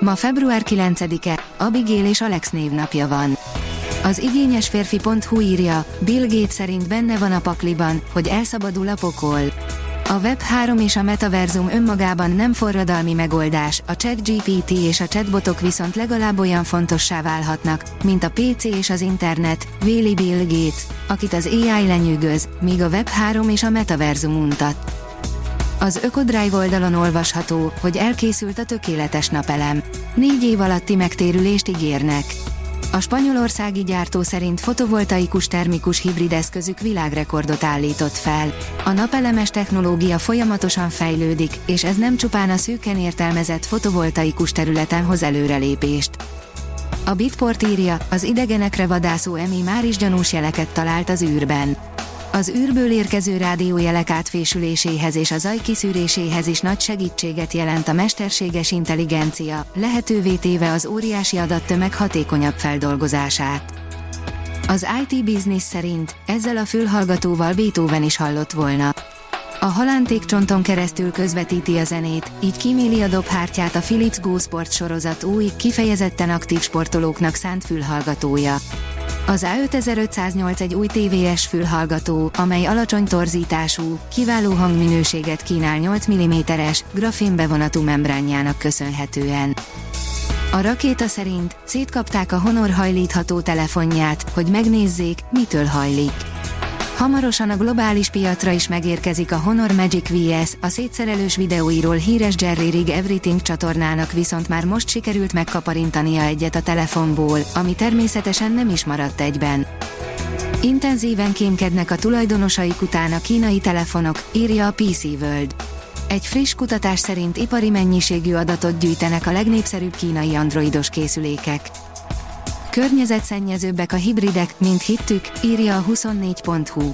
Ma február 9-e, Abigail és Alex névnapja van. Az igényesférfi.hu írja, Bill Gates szerint benne van a pakliban, hogy elszabadul a pokol. A Web3 és a Metaverzum önmagában nem forradalmi megoldás, a ChatGPT és a chatbotok viszont legalább olyan fontossá válhatnak, mint a PC és az internet, véli Bill Gates, akit az AI lenyűgöz, míg a Web3 és a Metaverzum untat. Az Ökodrive oldalon olvasható, hogy elkészült a tökéletes napelem. 4 év alatti megtérülést ígérnek. A spanyolországi gyártó szerint fotovoltaikus termikus hibrid eszközük világrekordot állított fel. A napelemes technológia folyamatosan fejlődik, és ez nem csupán a szűken értelmezett fotovoltaikus területen hoz előrelépést. A Bitport írja, az idegenekre vadászó EMI már is gyanús jeleket talált az űrben. Az űrből érkező rádiójelek átfésüléséhez és a zaj kiszűréséhez is nagy segítséget jelent a mesterséges intelligencia, lehetővé téve az óriási adattömeg hatékonyabb feldolgozását. Az IT Business szerint ezzel a fülhallgatóval Beethoven is hallott volna. A halántékcsonton keresztül közvetíti a zenét, így kíméli a dobhártyát a Philips Go Sports sorozat új, kifejezetten aktív sportolóknak szánt fülhallgatója. Az A5508 egy új TWS fülhallgató, amely alacsony torzítású, kiváló hangminőséget kínál 8 mm-es, grafénbevonatú membránjának köszönhetően. A rakéta szerint szétkapták a Honor hajlítható telefonját, hogy megnézzék, mitől hajlik. Hamarosan a globális piacra is megérkezik a Honor Magic VS, a szétszerelős videóiról híres JerryRigEverything csatornának viszont már most sikerült megkaparintania egyet a telefonból, ami természetesen nem is maradt egyben. Intenzíven kémkednek a tulajdonosaik után a kínai telefonok, írja a PC World. Egy friss kutatás szerint ipari mennyiségű adatot gyűjtenek a legnépszerűbb kínai androidos készülékek. Környezetszennyezőbbek a hibridek, mint hittük, írja a 24.hu.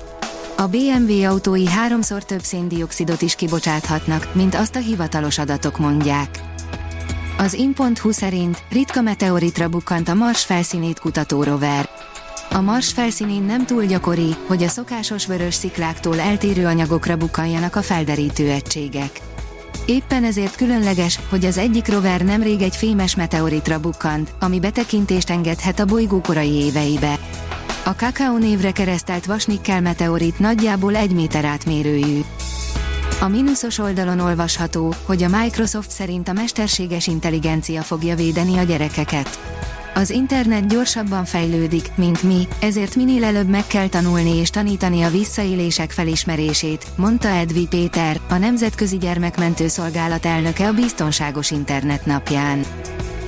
A BMW autói 3-szor több széndioxidot is kibocsáthatnak, mint azt a hivatalos adatok mondják. Az in.hu szerint ritka meteoritra bukkant a Mars felszínét kutató rover. A Mars felszínén nem túl gyakori, hogy a szokásos vörös szikláktól eltérő anyagokra bukkanjanak a felderítő egységek. Éppen ezért különleges, hogy az egyik rover nemrég egy fémes meteoritra bukkant, ami betekintést engedhet a bolygó korai éveibe. A Kakao névre keresztelt vasnikkel meteorit nagyjából 1 méter átmérőjű. A mínuszos oldalon olvasható, hogy a Microsoft szerint a mesterséges intelligencia fogja védeni a gyerekeket. Az internet gyorsabban fejlődik, mint mi, ezért minél előbb meg kell tanulni és tanítani a visszaélések felismerését, mondta Edvi Péter, a Nemzetközi Gyermekmentőszolgálat elnöke a Biztonságos Internet napján.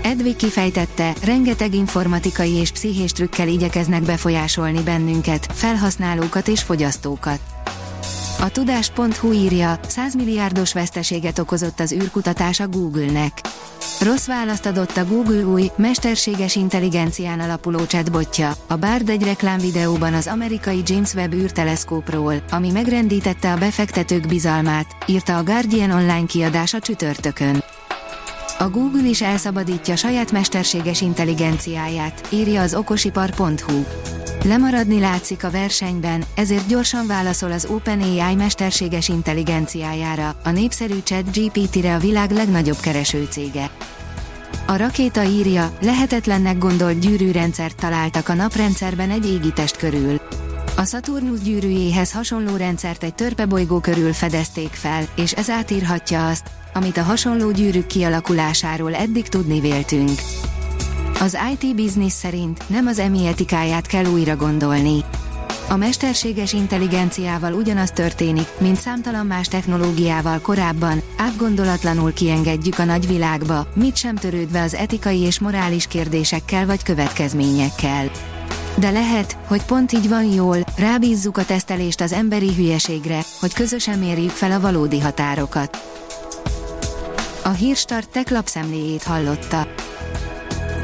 Edvi kifejtette, rengeteg informatikai és pszichés trükkel igyekeznek befolyásolni bennünket, felhasználókat és fogyasztókat. A tudás.hu írja, 100 milliárdos veszteséget okozott az űrkutatás a Google-nek. Rossz választ adott a Google új, mesterséges intelligencián alapuló chatbotja, a BARD egy reklámvideóban az amerikai James Webb űrteleszkópról, ami megrendítette a befektetők bizalmát, írta a Guardian Online kiadása csütörtökön. A Google is elszabadítja saját mesterséges intelligenciáját, írja az okosipar.hu. Lemaradni látszik a versenyben, ezért gyorsan válaszol az OpenAI mesterséges intelligenciájára, a népszerű ChatGPT-re a világ legnagyobb keresőcége. A rakéta írja, lehetetlennek gondolt gyűrűrendszert találtak a naprendszerben egy égitest körül. A Saturnus gyűrűjéhez hasonló rendszert egy törpebolygó körül fedezték fel, és ez átírhatja azt, amit a hasonló gyűrűk kialakulásáról eddig tudni véltünk. Az IT Business szerint nem az EMI etikáját kell újra gondolni. A mesterséges intelligenciával ugyanaz történik, mint számtalan más technológiával korábban, átgondolatlanul kiengedjük a nagyvilágba, mit sem törődve az etikai és morális kérdésekkel vagy következményekkel. De lehet, hogy pont így van jól, rábízzuk a tesztelést az emberi hülyeségre, hogy közösen mérjük fel a valódi határokat. A Hírstart tech lapszemléjét hallotta.